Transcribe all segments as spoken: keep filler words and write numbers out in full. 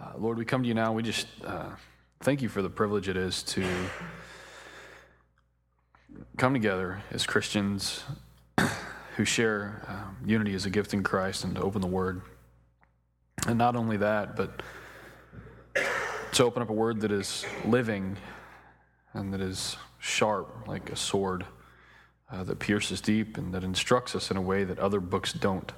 Uh, Lord, we come to you now. We just uh, thank you for the privilege it is to come together as Christians who share um, unity as a gift in Christ and to open the Word. And not only that, but to open up a Word that is living and that is sharp like a sword uh, that pierces deep and that instructs us in a way that other books don't.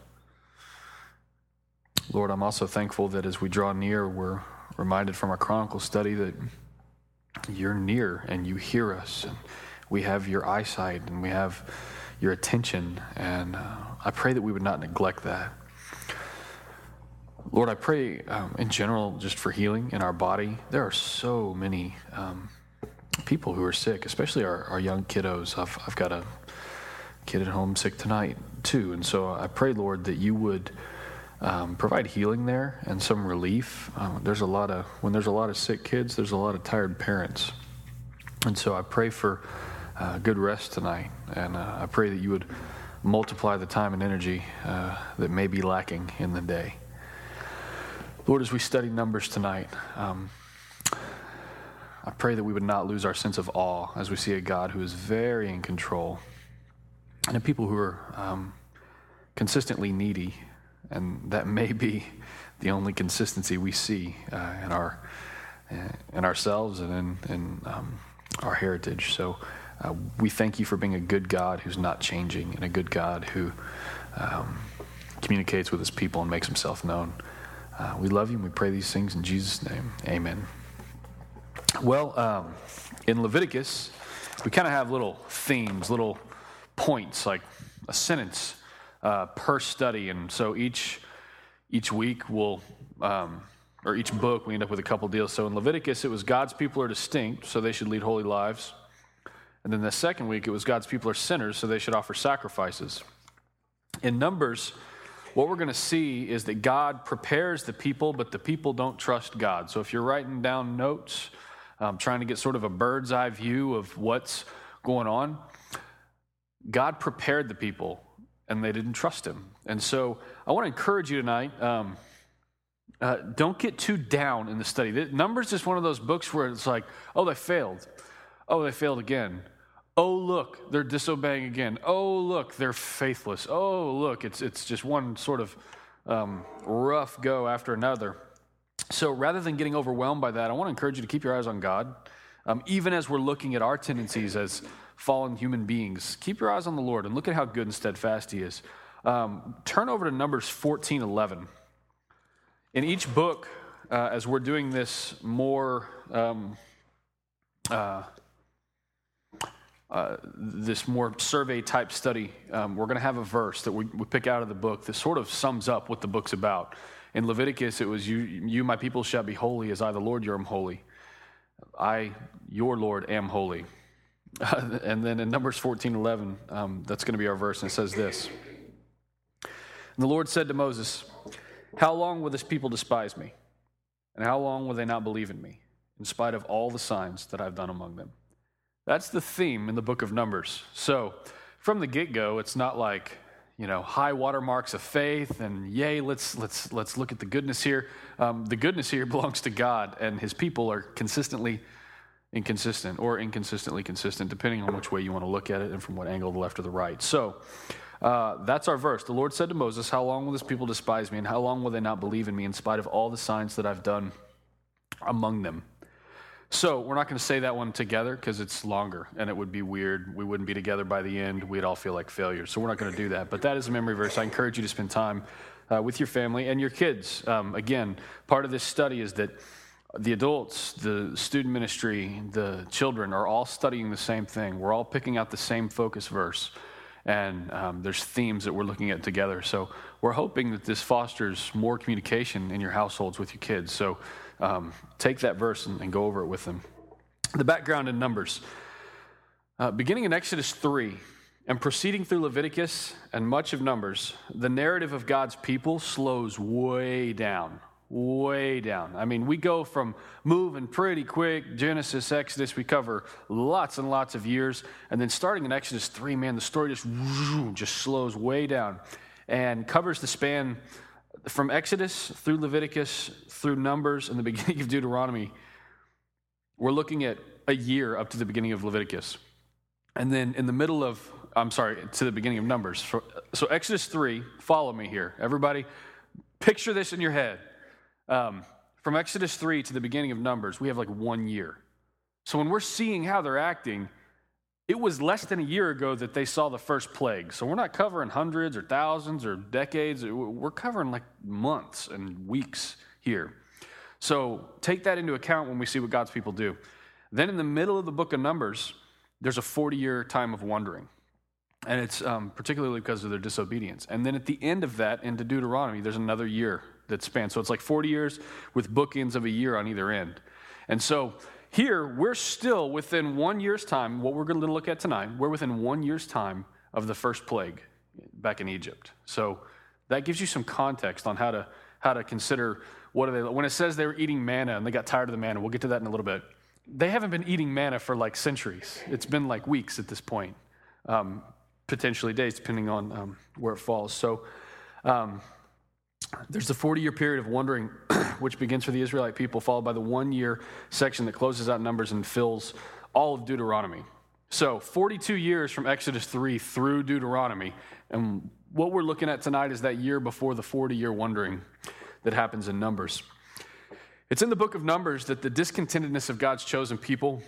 Lord, I'm also thankful that as we draw near, we're reminded from our Chronicle study that you're near and you hear us. And we have your eyesight and we have your attention. And uh, I pray that we would not neglect that. Lord, I pray um, in general just for healing in our body. There are so many um, people who are sick, especially our, our young kiddos. I've, I've got a kid at home sick tonight too. And so I pray, Lord, that you would Um, provide healing there and some relief. Um, there's a lot of when there's a lot of sick kids, there's a lot of tired parents, and so I pray for uh, good rest tonight. And uh, I pray that you would multiply the time and energy uh, that may be lacking in the day. Lord, as we study Numbers tonight, um, I pray that we would not lose our sense of awe as we see a God who is very in control and a people who are um, consistently needy. And that may be the only consistency we see uh, in our in ourselves and in, in um, our heritage. So uh, we thank you for being a good God who's not changing and a good God who um, communicates with his people and makes himself known. Uh, we love you and we pray these things in Jesus' name. Amen. Well, um, in Leviticus, we kind of have little themes, little points, like a sentence Uh, per study, and so each each week we'll, um, or each book, we end up with a couple deals. So in Leviticus, it was God's people are distinct, so they should lead holy lives. And then the second week, it was God's people are sinners, so they should offer sacrifices. In Numbers, what we're going to see is that God prepares the people, but the people don't trust God. So if you're writing down notes, um, trying to get sort of a bird's eye view of what's going on, God prepared the people, and they didn't trust him. And so I want to encourage you tonight, um, uh, don't get too down in the study. Numbers is one of those books where it's like, oh, they failed. Oh, they failed again. Oh, look, they're disobeying again. Oh, look, they're faithless. Oh, look, it's it's just one sort of um, rough go after another. So rather than getting overwhelmed by that, I want to encourage you to keep your eyes on God. Um, even as we're looking at our tendencies as fallen human beings, keep your eyes on the Lord and look at how good and steadfast he is. Um, turn over to Numbers fourteen eleven. In each book, uh, as we're doing this more, um, uh, uh, this more survey-type study, um, we're going to have a verse that we, we pick out of the book that sort of sums up what the book's about. In Leviticus, it was, you, you my people, shall be holy as I, the Lord, your am holy. I, your Lord, am holy. Uh, and then in Numbers fourteen eleven, um, that's going to be our verse, and it says this. And the Lord said to Moses, how long will this people despise me? And how long will they not believe in me, in spite of all the signs that I've done among them? That's the theme in the book of Numbers. So from the get-go, it's not like, you know, high watermarks of faith and yay, let's let's let's look at the goodness here. Um, the goodness here belongs to God, and his people are consistently inconsistent or inconsistently consistent, depending on which way you want to look at it and from what angle, the left or the right. So uh, that's our verse. The Lord said to Moses, how long will this people despise me, and how long will they not believe in me in spite of all the signs that I've done among them? So we're not going to say that one together because it's longer and it would be weird. We wouldn't be together by the end. We'd all feel like failures. So we're not going to do that. But that is a memory verse. I encourage you to spend time uh, with your family and your kids. Um, again, part of this study is that the adults, the student ministry, the children are all studying the same thing. We're all picking out the same focus verse. And um, there's themes that we're looking at together. So we're hoping that this fosters more communication in your households with your kids. So um, take that verse and, and go over it with them. The background in Numbers. Uh, beginning in Exodus three and proceeding through Leviticus and much of Numbers, the narrative of God's people slows way down, way down. I mean, we go from moving pretty quick, Genesis, Exodus, we cover lots and lots of years. And then starting in Exodus three, man, the story just, just slows way down and covers the span from Exodus through Leviticus, through Numbers, and the beginning of Deuteronomy, we're looking at a year up to the beginning of Leviticus. And then in the middle of, I'm sorry, to the beginning of Numbers. So, so Exodus three, follow me here. Everybody, picture this in your head. Um, from Exodus three to the beginning of Numbers, we have like one year. So when we're seeing how they're acting, it was less than a year ago that they saw the first plague. So we're not covering hundreds or thousands or decades. We're covering like months and weeks here. So take that into account when we see what God's people do. Then in the middle of the book of Numbers, there's a forty-year time of wandering. And it's um, particularly because of their disobedience. And then at the end of that, into Deuteronomy, there's another year that spans. So it's like forty years with bookends of a year on either end. And so here, we're still within one year's time, what we're going to look at tonight, we're within one year's time of the first plague back in Egypt. So that gives you some context on how to how to consider what are they, when it says they were eating manna and they got tired of the manna, we'll get to that in a little bit. They haven't been eating manna for like centuries. It's been like weeks at this point, um, potentially days, depending on um, where it falls. So um, there's the forty-year period of wandering, which begins for the Israelite people, followed by the one-year section that closes out Numbers and fills all of Deuteronomy. So forty-two years from Exodus three through Deuteronomy. And what we're looking at tonight is that year before the forty-year wandering that happens in Numbers. It's in the book of Numbers that the discontentedness of God's chosen people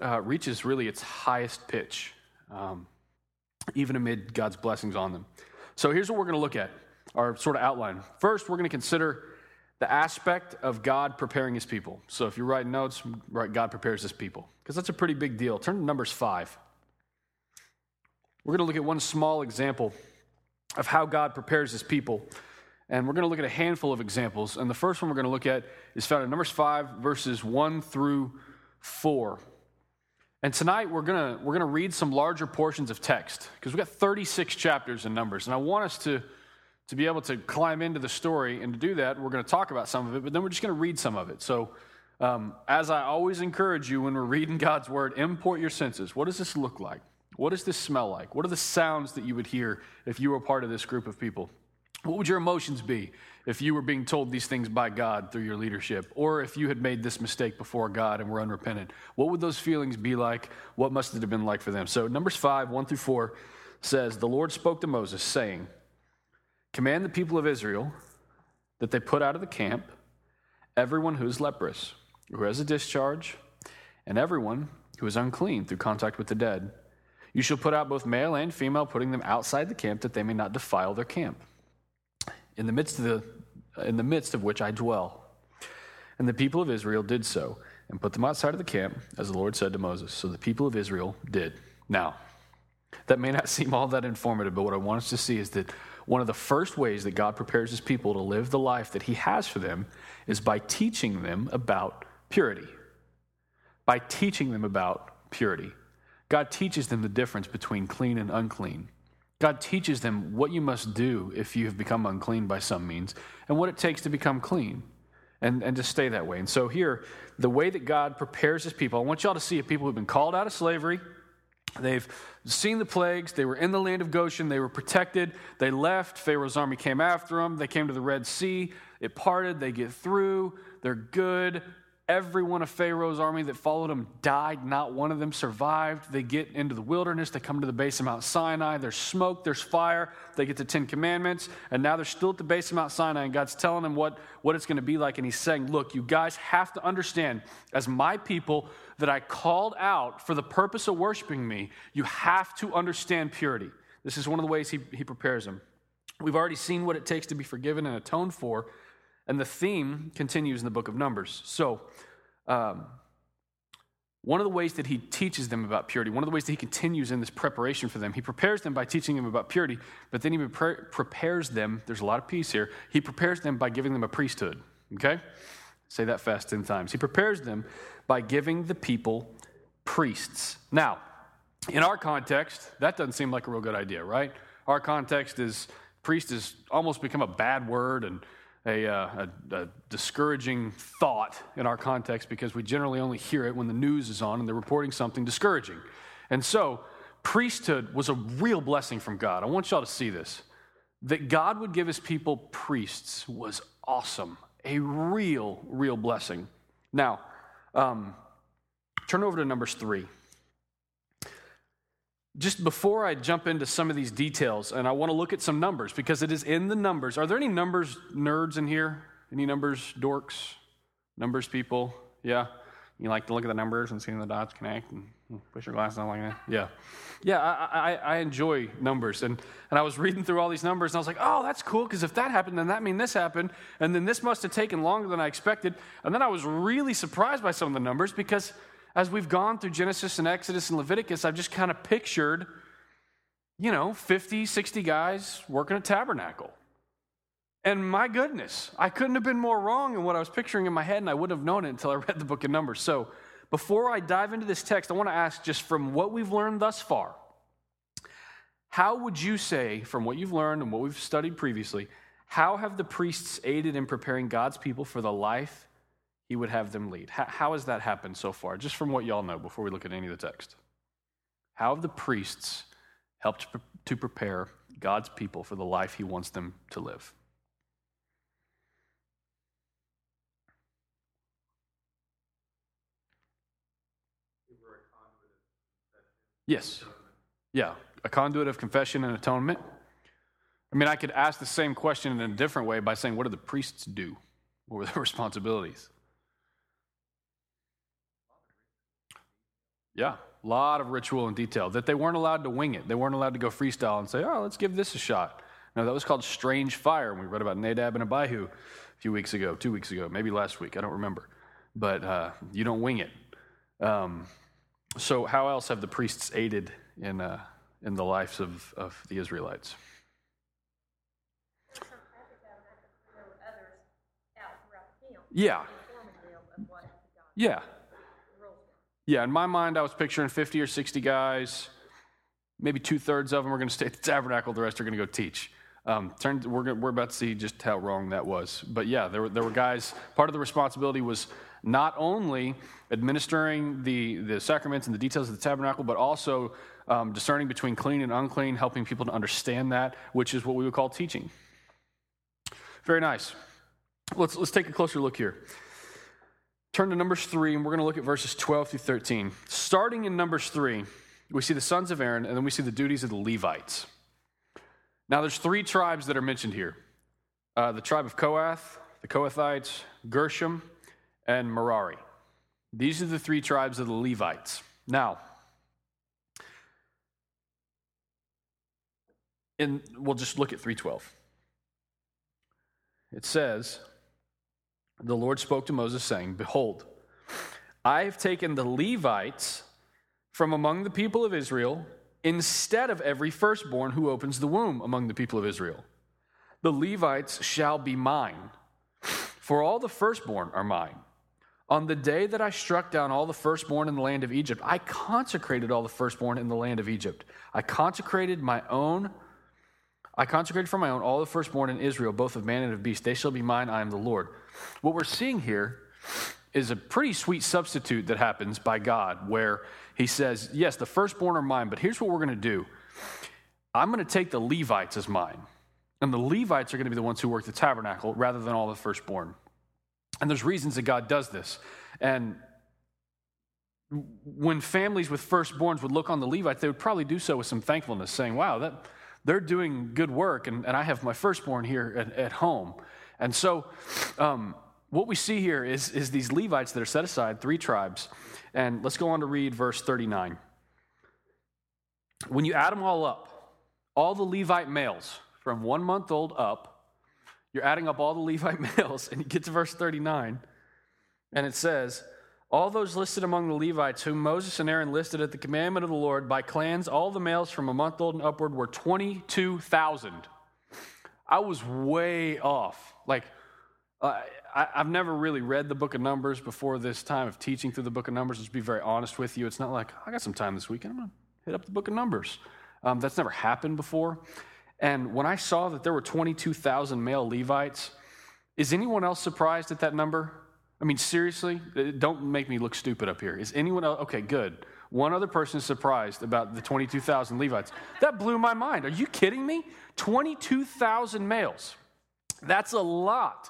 uh, reaches really its highest pitch, um, even amid God's blessings on them. So here's what we're going to look at, our sort of outline. First, we're going to consider the aspect of God preparing his people. So if you're writing notes, write God prepares his people, because that's a pretty big deal. Turn to Numbers five. We're going to look at one small example of how God prepares his people, and we're going to look at a handful of examples. And the first one we're going to look at is found in Numbers five, verses one through four. And tonight we're going to we're going to read some larger portions of text, because we've got thirty-six chapters in Numbers, and I want us to to be able to climb into the story, and to do that, we're going to talk about some of it, but then we're just going to read some of it. So um, as I always encourage you when we're reading God's word, import your senses. What does this look like? What does this smell like? What are the sounds that you would hear if you were part of this group of people? What would your emotions be if you were being told these things by God through your leadership, or if you had made this mistake before God and were unrepentant? What would those feelings be like? What must it have been like for them? So Numbers five, one through four says, "The Lord spoke to Moses, saying, command the people of Israel that they put out of the camp everyone who is leprous, who has a discharge, and everyone who is unclean through contact with the dead. You shall put out both male and female, putting them outside the camp, that they may not defile their camp, in the midst of the, in the midst of which I dwell. And the people of Israel did so, and put them outside of the camp, as the Lord said to Moses. So the people of Israel did." Now, that may not seem all that informative, but what I want us to see is that one of the first ways that God prepares his people to live the life that he has for them is by teaching them about purity. By teaching them about purity. God teaches them the difference between clean and unclean. God teaches them what you must do if you have become unclean by some means, and what it takes to become clean and, and to stay that way. And so here, the way that God prepares his people, I want y'all to see a people who've been called out of slavery. They've seen the plagues. They were in the land of Goshen. They were protected. They left. Pharaoh's army came after them. They came to the Red Sea. It parted. They get through. They're good. Every one of Pharaoh's army that followed them died. Not one of them survived. They get into the wilderness. They come to the base of Mount Sinai. There's smoke. There's fire. They get the Ten Commandments. And now they're still at the base of Mount Sinai, and God's telling them what, what it's going to be like. And he's saying, look, you guys have to understand, as my people that I called out for the purpose of worshiping me, you have to understand purity. This is one of the ways he, he prepares them. We've already seen what it takes to be forgiven and atoned for, and the theme continues in the book of Numbers. So um, one of the ways that he teaches them about purity, one of the ways that he continues in this preparation for them, he prepares them by teaching them about purity, but then he pre- prepares them, there's a lot of peace here, he prepares them by giving them a priesthood, okay? Say that fast ten times. He prepares them by giving the people priests. Now, in our context, that doesn't seem like a real good idea, right? Our context is priest has almost become a bad word and a, uh, a, a discouraging thought in our context, because we generally only hear it when the news is on and they're reporting something discouraging. And so priesthood was a real blessing from God. I want y'all to see this. That God would give his people priests was awesome. A real, real blessing. Now, um, turn over to Numbers three. Just before I jump into some of these details, and I want to look at some numbers, because it is in the numbers. Are there any numbers nerds in here? Any numbers dorks? Numbers people? Yeah? You like to look at the numbers and see the dots connect and push your glasses on like that? Yeah. Yeah, I, I, I enjoy numbers. And, and I was reading through all these numbers, and I was like, oh, that's cool, because if that happened, then that means this happened, and then this must have taken longer than I expected. And then I was really surprised by some of the numbers, because as we've gone through Genesis and Exodus and Leviticus, I've just kind of pictured, you know, fifty, sixty guys working a tabernacle. And my goodness, I couldn't have been more wrong in what I was picturing in my head, and I wouldn't have known it until I read the book of Numbers. So before I dive into this text, I want to ask, just from what we've learned thus far, how would you say, from what you've learned and what we've studied previously, how have the priests aided in preparing God's people for the life he would have them lead? How has that happened so far? Just from what y'all know before we look at any of the text. How have the priests helped to prepare God's people for the life he wants them to live? Yes. Yeah, a conduit of confession and atonement. I mean, I could ask the same question in a different way by saying, what do the priests do? What were their responsibilities? Yeah, a lot of ritual and detail, that they weren't allowed to wing it. They weren't allowed to go freestyle and say, oh, let's give this a shot. No, that was called strange fire. And we read about Nadab and Abihu a few weeks ago, two weeks ago, maybe last week. I don't remember. But uh, you don't wing it. Um So how else have the priests aided in uh, in the lives of, of the Israelites? Yeah. Yeah. Yeah, in my mind, I was picturing fifty or sixty guys. Maybe two-thirds of them are going to stay at the tabernacle. The rest are going to go teach. Um, turn, we're, gonna, we're about to see just how wrong that was. But yeah, there were, there were guys. Part of the responsibility was not only administering the, the sacraments and the details of the tabernacle, but also um, discerning between clean and unclean, helping people to understand that, which is what we would call teaching. Very nice. Let's let's take a closer look here. Turn to Numbers three, and we're going to look at verses twelve through thirteen. Starting in Numbers three, we see the sons of Aaron, and then we see the duties of the Levites. Now, there's three tribes that are mentioned here. Uh, the tribe of Kohath, the Kohathites, Gershom, and Merari. These are the three tribes of the Levites. Now, in, we'll just look at three twelve. It says, the Lord spoke to Moses, saying, behold, I have taken the Levites from among the people of Israel instead of every firstborn who opens the womb among the people of Israel. The Levites shall be mine, for all the firstborn are mine. On the day that I struck down all the firstborn in the land of Egypt, I consecrated all the firstborn in the land of Egypt. I consecrated my own, I consecrated for my own all the firstborn in Israel, both of man and of beast. They shall be mine, I am the Lord. What we're seeing here is a pretty sweet substitute that happens by God, where he says, yes, the firstborn are mine, but here's what we're going to do. I'm going to take the Levites as mine. And the Levites are going to be the ones who work the tabernacle rather than all the firstborn. And there's reasons that God does this. And when families with firstborns would look on the Levites, they would probably do so with some thankfulness, saying, wow, that they're doing good work, and, and I have my firstborn here at, at home. And so um, what we see here is, is these Levites that are set aside, three tribes. And let's go on to read verse thirty-nine. When you add them all up, all the Levite males from one month old up, you're adding up all the Levite males, and you get to verse thirty-nine, and it says, all those listed among the Levites whom Moses and Aaron listed at the commandment of the Lord by clans, all the males from a month old and upward were twenty-two thousand. I was way off. Like, uh, I, I've never really read the book of Numbers before this time of teaching through the book of Numbers. Just to be very honest with you, it's not like, I got some time this weekend, I'm going to hit up the book of Numbers. Um, that's never happened before. And when I saw that there were twenty-two thousand male Levites, is anyone else surprised at that number? I mean, seriously, don't make me look stupid up here. Is anyone else? Okay, good. One other person is surprised about the twenty-two thousand Levites. That blew my mind. Are you kidding me? twenty-two thousand males. That's a lot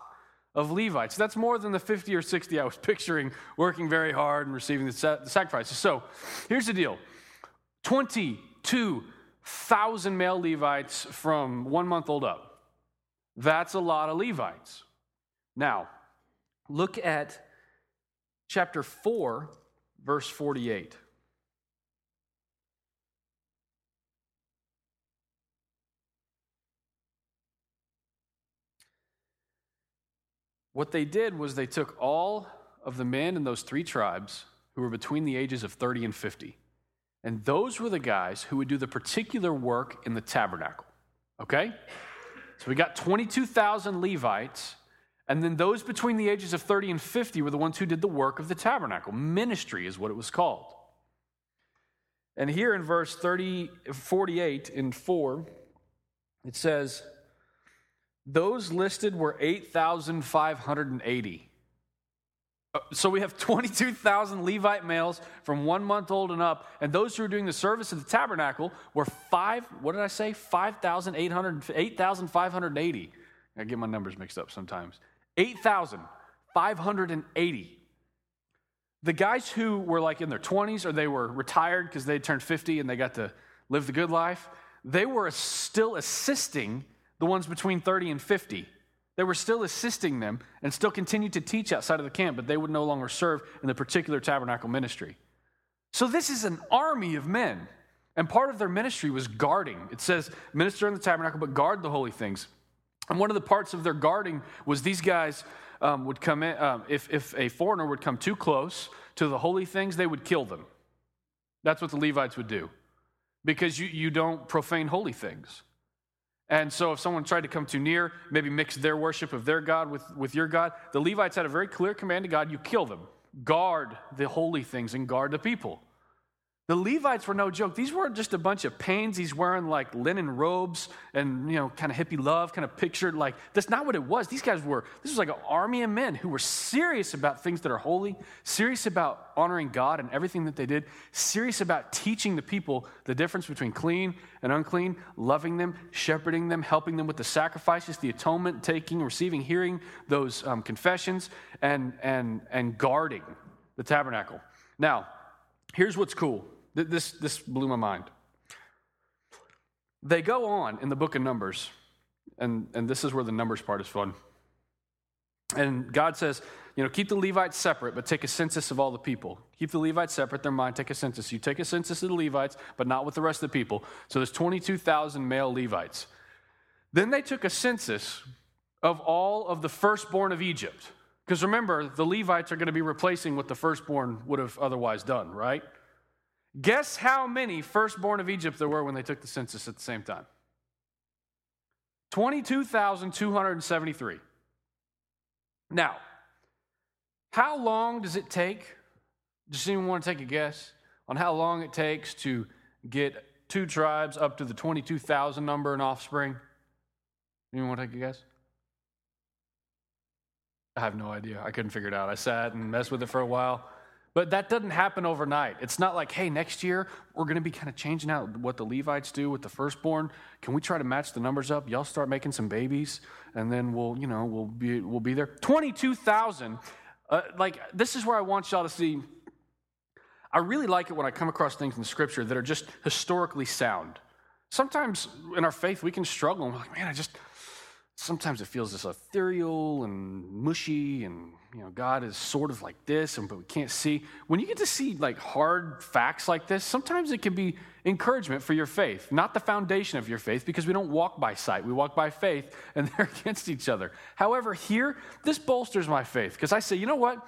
of Levites. That's more than the fifty or sixty I was picturing working very hard and receiving the sacrifices. So here's the deal. twenty-two thousand male Levites from one month old up. That's a lot of Levites. Now, look at chapter four, verse forty-eight. What they did was they took all of the men in those three tribes who were between the ages of thirty and fifty. And those were the guys who would do the particular work in the tabernacle. Okay? So we got twenty-two thousand Levites, and then those between the ages of thirty and fifty were the ones who did the work of the tabernacle. Ministry is what it was called. And here in verse forty-eight in four, it says, those listed were eight thousand five hundred eighty. So we have twenty-two thousand Levite males from one month old and up, and those who were doing the service of the tabernacle were five, what did I say? five thousand eight hundred, eight thousand five hundred eighty. I get my numbers mixed up sometimes. eight thousand five hundred eighty. The guys who were like in their twenties or they were retired because they turned fifty and they got to live the good life, they were still assisting the ones between thirty and fifty. They were still assisting them and still continued to teach outside of the camp, but they would no longer serve in the particular tabernacle ministry. So this is an army of men, and part of their ministry was guarding. It says, minister in the tabernacle, but guard the holy things. And one of the parts of their guarding was these guys um, would come in, um, if, if a foreigner would come too close to the holy things, they would kill them. That's what the Levites would do, because you, you don't profane holy things. And so if someone tried to come too near, maybe mix their worship of their God with, with your God, the Levites had a very clear command to God, you kill them. Guard the holy things and guard the people. The Levites were no joke. These weren't just a bunch of pansies wearing like linen robes and, you know, kind of hippie love, kind of pictured like, that's not what it was. These guys were, this was like an army of men who were serious about things that are holy, serious about honoring God and everything that they did, serious about teaching the people the difference between clean and unclean, loving them, shepherding them, helping them with the sacrifices, the atonement, taking, receiving, hearing those um, confessions, and and and guarding the tabernacle. Now, here's what's cool. This, this blew my mind. They go on in the book of Numbers, and, and this is where the Numbers part is fun. And God says, you know, keep the Levites separate, but take a census of all the people. Keep the Levites separate, they're mine, take a census. You take a census of the Levites, but not with the rest of the people. So there's twenty-two thousand male Levites. Then they took a census of all of the firstborn of Egypt. Because remember, the Levites are going to be replacing what the firstborn would have otherwise done, right? Guess how many firstborn of Egypt there were when they took the census at the same time? twenty-two thousand two hundred seventy-three. Now, how long does it take? Does anyone want to take a guess on how long it takes to get two tribes up to the twenty-two thousand number in offspring? Anyone want to take a guess? I have no idea. I couldn't figure it out. I sat and messed with it for a while. But that doesn't happen overnight. It's not like, hey, next year we're going to be kind of changing out what the Levites do with the firstborn. Can we try to match the numbers up? Y'all start making some babies, and then we'll, you know, we'll be we'll be there. twenty-two thousand. Uh, like this is where I want y'all to see. I really like it when I come across things in Scripture that are just historically sound. Sometimes in our faith we can struggle. And we're like, man, I just. Sometimes it feels this ethereal and mushy and, you know, God is sort of like this, and but we can't see. When you get to see, like, hard facts like this, sometimes it can be encouragement for your faith, not the foundation of your faith, because we don't walk by sight. We walk by faith, and they're against each other. However, here, this bolsters my faith, because I say, you know what?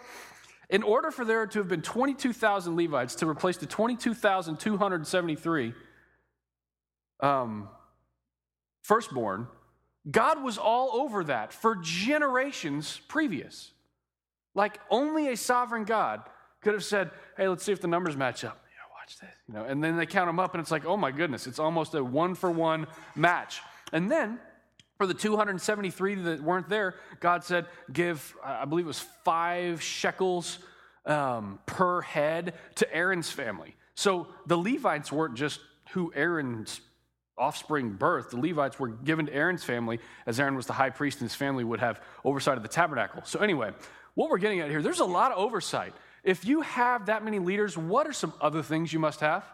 In order for there to have been twenty-two thousand Levites to replace the twenty-two thousand two hundred seventy-three um, firstborn, God was all over that for generations previous. Like, only a sovereign God could have said, hey, let's see if the numbers match up. Yeah, watch this. You know, and then they count them up, and it's like, oh, my goodness. It's almost a one-for-one match. And then for the two hundred seventy-three that weren't there, God said, give, I believe it was five shekels um, per head to Aaron's family. So the Levites weren't just who Aaron's offspring birthed. The Levites were given to Aaron's family, as Aaron was the high priest and his family would have oversight of the tabernacle. So anyway, what we're getting at here, there's a lot of oversight. If you have that many leaders, what are some other things you must have?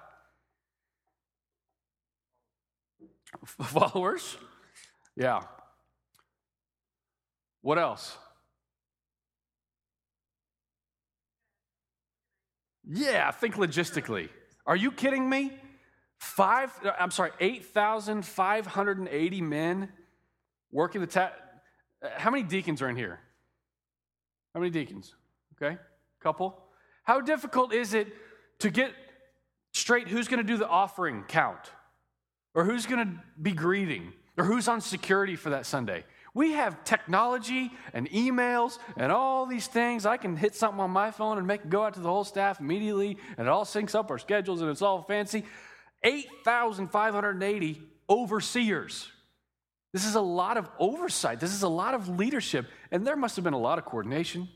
Followers? Yeah. What else? Yeah, think logistically. Are you kidding me? Five, I'm sorry, eight thousand five hundred eighty men working the ta- How many deacons are in here? How many deacons? Okay, couple. How difficult is it to get straight who's going to do the offering count? Or who's going to be greeting? Or who's on security for that Sunday? We have technology and emails and all these things. I can hit something on my phone and make it go out to the whole staff immediately, and it all syncs up our schedules, and it's all fancy. eight thousand five hundred eighty overseers. This is a lot of oversight. This is a lot of leadership, and there must have been a lot of coordination,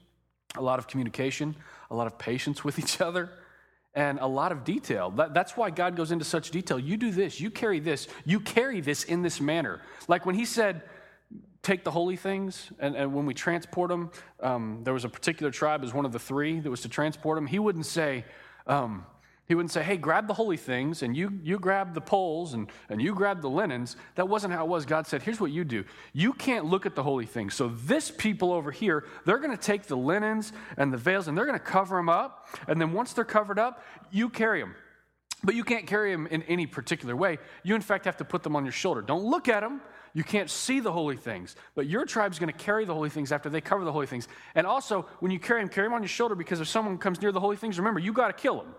a lot of communication, a lot of patience with each other, and a lot of detail. That's why God goes into such detail. You do this, you carry this, you carry this in this manner. Like when he said, take the holy things, and, and when we transport them, um, there was a particular tribe as one of the three that was to transport them. He wouldn't say, um, he wouldn't say, hey, grab the holy things, and you you grab the poles, and, and you grab the linens. That wasn't how it was. God said, here's what you do. You can't look at the holy things. So this people over here, they're going to take the linens and the veils, and they're going to cover them up, and then once they're covered up, you carry them. But you can't carry them in any particular way. You, in fact, have to put them on your shoulder. Don't look at them. You can't see the holy things, but your tribe's going to carry the holy things after they cover the holy things. And also, when you carry them, carry them on your shoulder, because if someone comes near the holy things, remember, you got to kill them.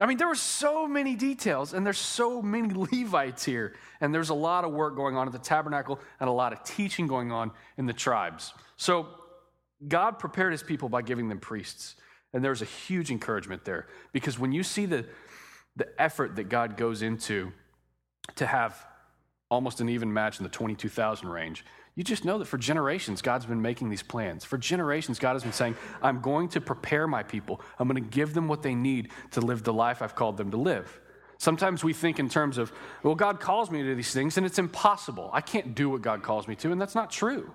I mean, there were so many details, and there's so many Levites here, and there's a lot of work going on at the tabernacle and a lot of teaching going on in the tribes. So God prepared his people by giving them priests, and there's a huge encouragement there, because when you see the, the effort that God goes into to have almost an even match in the twenty-two thousand range, you just know that for generations, God's been making these plans. For generations, God has been saying, I'm going to prepare my people. I'm going to give them what they need to live the life I've called them to live. Sometimes we think in terms of, well, God calls me to these things, and it's impossible. I can't do what God calls me to, and that's not true.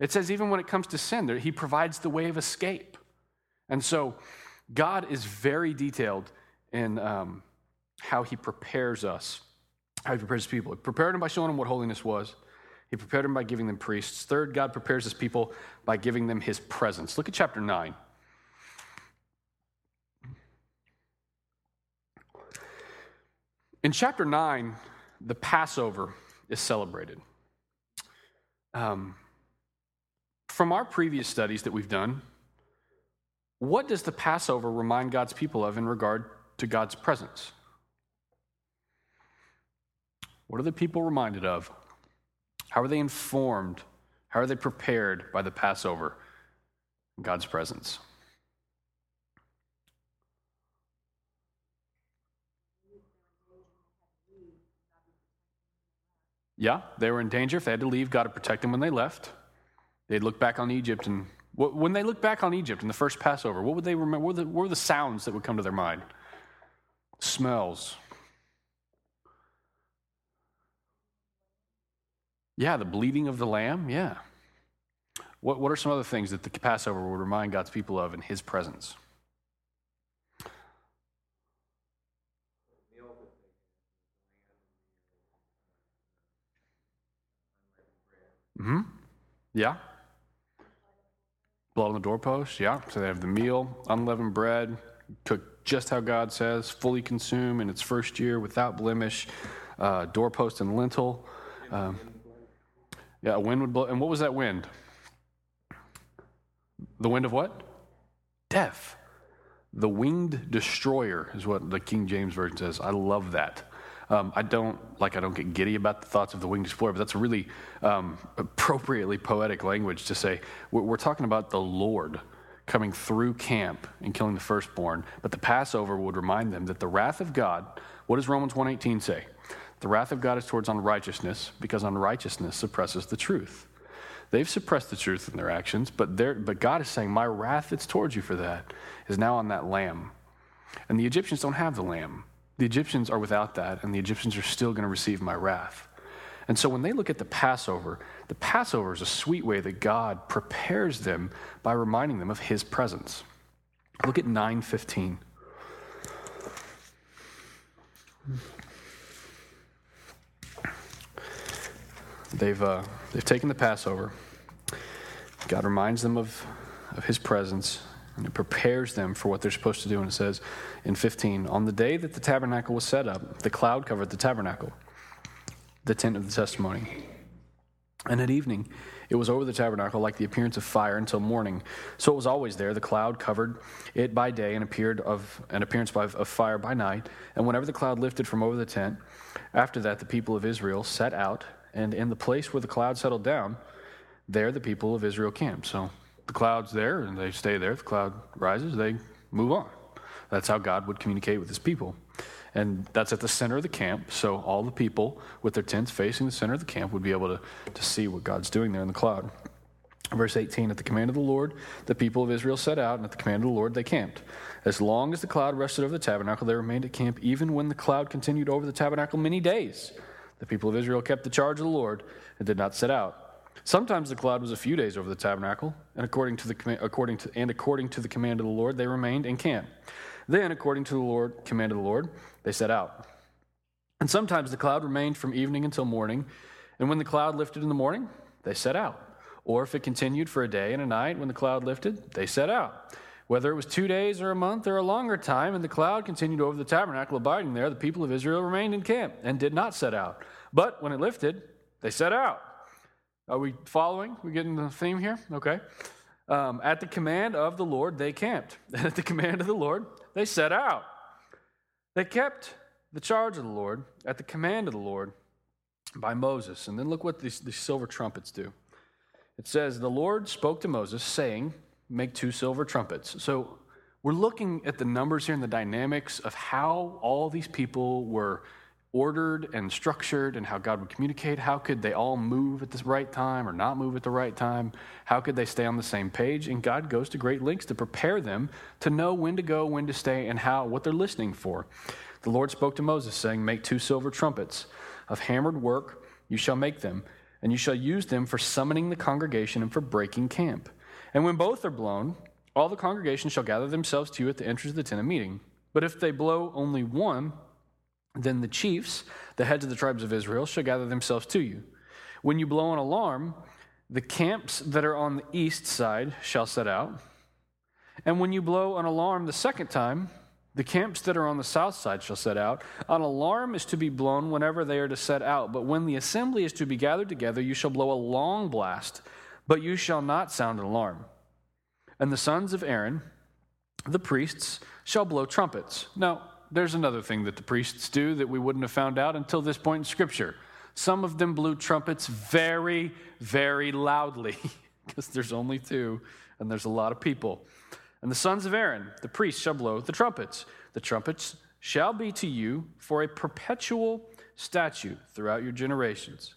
It says even when it comes to sin, that he provides the way of escape. And so God is very detailed in um, how he prepares us. How he prepares his people. He prepared them by showing them what holiness was. He prepared them by giving them priests. Third, God prepares his people by giving them his presence. Look at chapter nine. In chapter nine, the Passover is celebrated. Um, from our previous studies that we've done, what does the Passover remind God's people of in regard to God's presence? What are the people reminded of? How are they informed? How are they prepared by the Passover and God's presence? Yeah, they were in danger. If they had to leave, God would protect them when they left. They'd look back on Egypt, and when they looked back on Egypt in the first Passover, what would they remember? What were the, what were the sounds that would come to their mind? Smells. Yeah, the bleeding of the lamb, yeah. What what are some other things that the Passover would remind God's people of in his presence? Mm-hmm. Yeah. Blood on the doorpost, yeah. So they have the meal, unleavened bread, cooked just how God says, fully consumed in its first year without blemish, uh, doorpost and lintel. Um, Yeah, a wind would blow. And what was that wind? The wind of what? Death. The winged destroyer is what the King James Version says. I love that. Um, I don't like. I don't get giddy about the thoughts of the winged destroyer, but that's a really um, appropriately poetic language to say. We're, we're talking about the Lord coming through camp and killing the firstborn, but the Passover would remind them that the wrath of God, what does Romans one eighteen say? The wrath of God is towards unrighteousness, because unrighteousness suppresses the truth. They've suppressed the truth in their actions, but but God is saying, my wrath that's towards you for that is now on that lamb. And the Egyptians don't have the lamb. The Egyptians are without that, and the Egyptians are still going to receive my wrath. And so when they look at the Passover, the Passover is a sweet way that God prepares them by reminding them of his presence. Look at nine fifteen. They've uh, they've taken the Passover. God reminds them of, of his presence, and it prepares them for what they're supposed to do. And it says in fifteen, on the day that the tabernacle was set up, the cloud covered the tabernacle, the tent of the testimony. And at evening, it was over the tabernacle like the appearance of fire until morning. So it was always there. The cloud covered it by day and appeared of an appearance by, of fire by night. And whenever the cloud lifted from over the tent, after that the people of Israel set out, and in the place where the cloud settled down, there the people of Israel camped. So the cloud's there, and they stay there. If the cloud rises, they move on. That's how God would communicate with his people. And that's at the center of the camp, so all the people with their tents facing the center of the camp would be able to, to see what God's doing there in the cloud. Verse eighteen, at the command of the Lord, the people of Israel set out, and at the command of the Lord, they camped. As long as the cloud rested over the tabernacle, they remained at camp, even when the cloud continued over the tabernacle many days. The people of Israel kept the charge of the Lord and did not set out. Sometimes the cloud was a few days over the tabernacle, and according to the according to and according to the command of the Lord, they remained in camp. Then, according to the Lord, command of the Lord, they set out. And sometimes the cloud remained from evening until morning, and when the cloud lifted in the morning, they set out. Or if it continued for a day and a night, when the cloud lifted, they set out. Whether it was two days or a month or a longer time, and the cloud continued over the tabernacle abiding there, the people of Israel remained in camp and did not set out. But when it lifted, they set out. Are we following? We getting the theme here? Okay. Um, at the command of the Lord, they camped. And at the command of the Lord, they set out. They kept the charge of the Lord at the command of the Lord by Moses. And then look what these, these silver trumpets do. It says, the Lord spoke to Moses, saying, make two silver trumpets. So we're looking at the numbers here and the dynamics of how all these people were ordered and structured and how God would communicate. How could they all move at the right time or not move at the right time? How could they stay on the same page? And God goes to great lengths to prepare them to know when to go, when to stay, and how what they're listening for. The Lord spoke to Moses, saying, make two silver trumpets of hammered work. You shall make them, and you shall use them for summoning the congregation and for breaking camp. And when both are blown, all the congregation shall gather themselves to you at the entrance of the tent of meeting. But if they blow only one, then the chiefs, the heads of the tribes of Israel, shall gather themselves to you. When you blow an alarm, the camps that are on the east side shall set out. And when you blow an alarm the second time, the camps that are on the south side shall set out. An alarm is to be blown whenever they are to set out. But when the assembly is to be gathered together, you shall blow a long blast, but you shall not sound an alarm. And the sons of Aaron, the priests, shall blow trumpets. Now, there's another thing that the priests do that we wouldn't have found out until this point in Scripture. Some of them blew trumpets very, very loudly because there's only two and there's a lot of people. And the sons of Aaron, the priests, shall blow the trumpets. The trumpets shall be to you for a perpetual statute throughout your generations.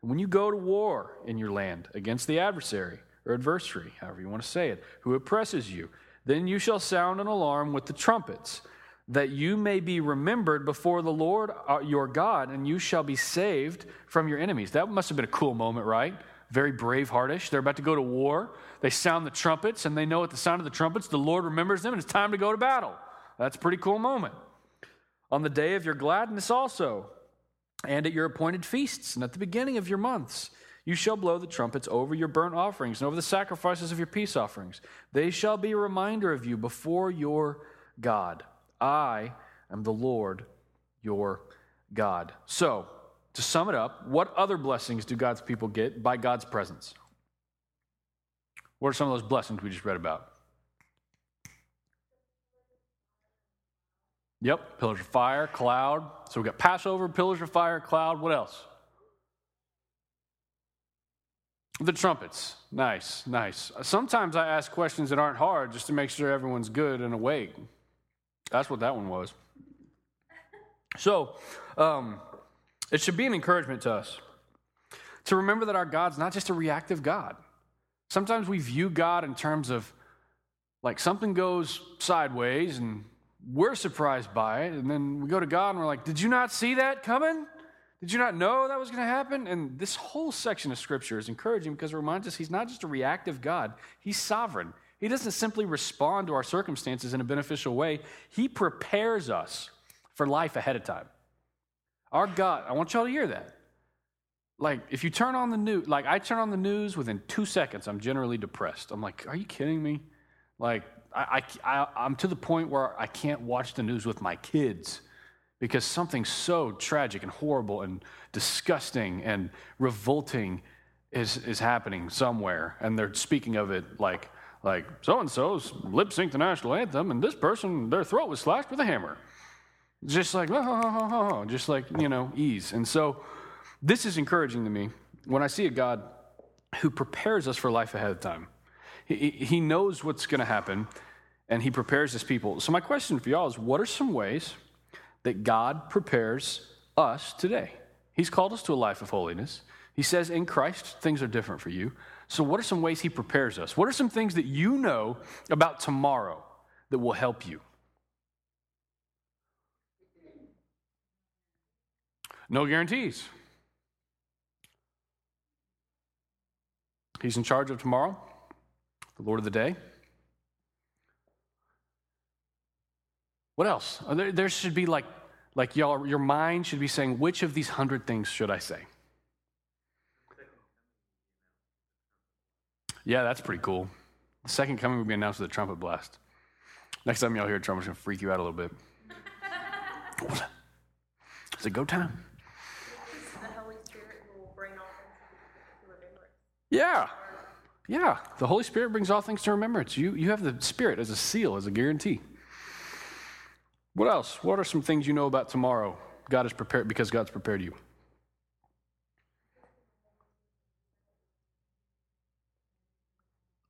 And when you go to war in your land against the adversary or adversary, however you want to say it, who oppresses you, then you shall sound an alarm with the trumpets, that you may be remembered before the Lord your God, and you shall be saved from your enemies. That must have been a cool moment, right? Very Braveheart-ish. They're about to go to war. They sound the trumpets, and they know at the sound of the trumpets, the Lord remembers them, and it's time to go to battle. That's a pretty cool moment. On the day of your gladness also, and at your appointed feasts, and at the beginning of your months, you shall blow the trumpets over your burnt offerings and over the sacrifices of your peace offerings. They shall be a reminder of you before your God. I am the Lord, your God. So, to sum it up, what other blessings do God's people get by God's presence? What are some of those blessings we just read about? Yep, pillars of fire, cloud. So we've got Passover, pillars of fire, cloud. What else? The trumpets. Nice, nice. Sometimes I ask questions that aren't hard just to make sure everyone's good and awake. That's what that one was. So, um, it should be an encouragement to us to remember that our God's not just a reactive God. Sometimes we view God in terms of, like, something goes sideways and we're surprised by it, and then we go to God and we're like, did you not see that coming? Did you not know that was going to happen? And this whole section of Scripture is encouraging because it reminds us he's not just a reactive God. He's sovereign. He doesn't simply respond to our circumstances in a beneficial way. He prepares us for life ahead of time. Our God, I want y'all to hear that. Like, if you turn on the news, like I turn on the news, within two seconds, I'm generally depressed. I'm like, are you kidding me? Like, I, I, I, I'm to the point where I can't watch the news with my kids because something so tragic and horrible and disgusting and revolting is is happening somewhere. And they're speaking of it like, like so-and-so's lip-synced the national anthem, and this person, their throat was slashed with a hammer. Just like, oh, oh, oh, oh, just like, you know, ease. And so this is encouraging to me when I see a God who prepares us for life ahead of time. He, he knows what's going to happen, and he prepares his people. So my question for y'all is, what are some ways that God prepares us today? He's called us to a life of holiness. He says in Christ, things are different for you. So what are some ways he prepares us? What are some things that you know about tomorrow that will help you? No guarantees. He's in charge of tomorrow, the Lord of the day. What else? There, there should be like, like y'all, your mind should be saying, which of these hundred things should I say? Yeah, that's pretty cool. The second coming will be announced with a trumpet blast. Next time y'all hear a trumpet, it's going to freak you out a little bit. It's a go time. The Holy Spirit will bring all things to remembrance. Yeah. Yeah. The Holy Spirit brings all things to remembrance. You you have the Spirit as a seal, as a guarantee. What else? What are some things you know about tomorrow? God is prepared because God's prepared you.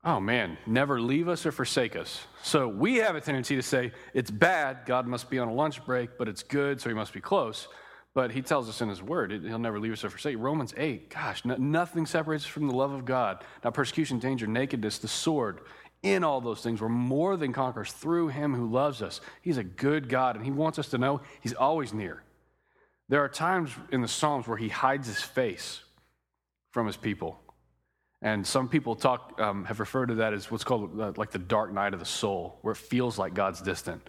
Oh, man, never leave us or forsake us. So we have a tendency to say, it's bad, God must be on a lunch break, but it's good, so he must be close. But he tells us in his word, he'll never leave us or forsake. Romans eight, gosh, no, nothing separates us from the love of God. Now persecution, danger, nakedness, the sword, in all those things, we're more than conquerors through him who loves us. He's a good God, and he wants us to know he's always near. There are times in the Psalms where he hides his face from his people. And some people talk um, have referred to that as what's called uh, like the dark night of the soul, where it feels like God's distant.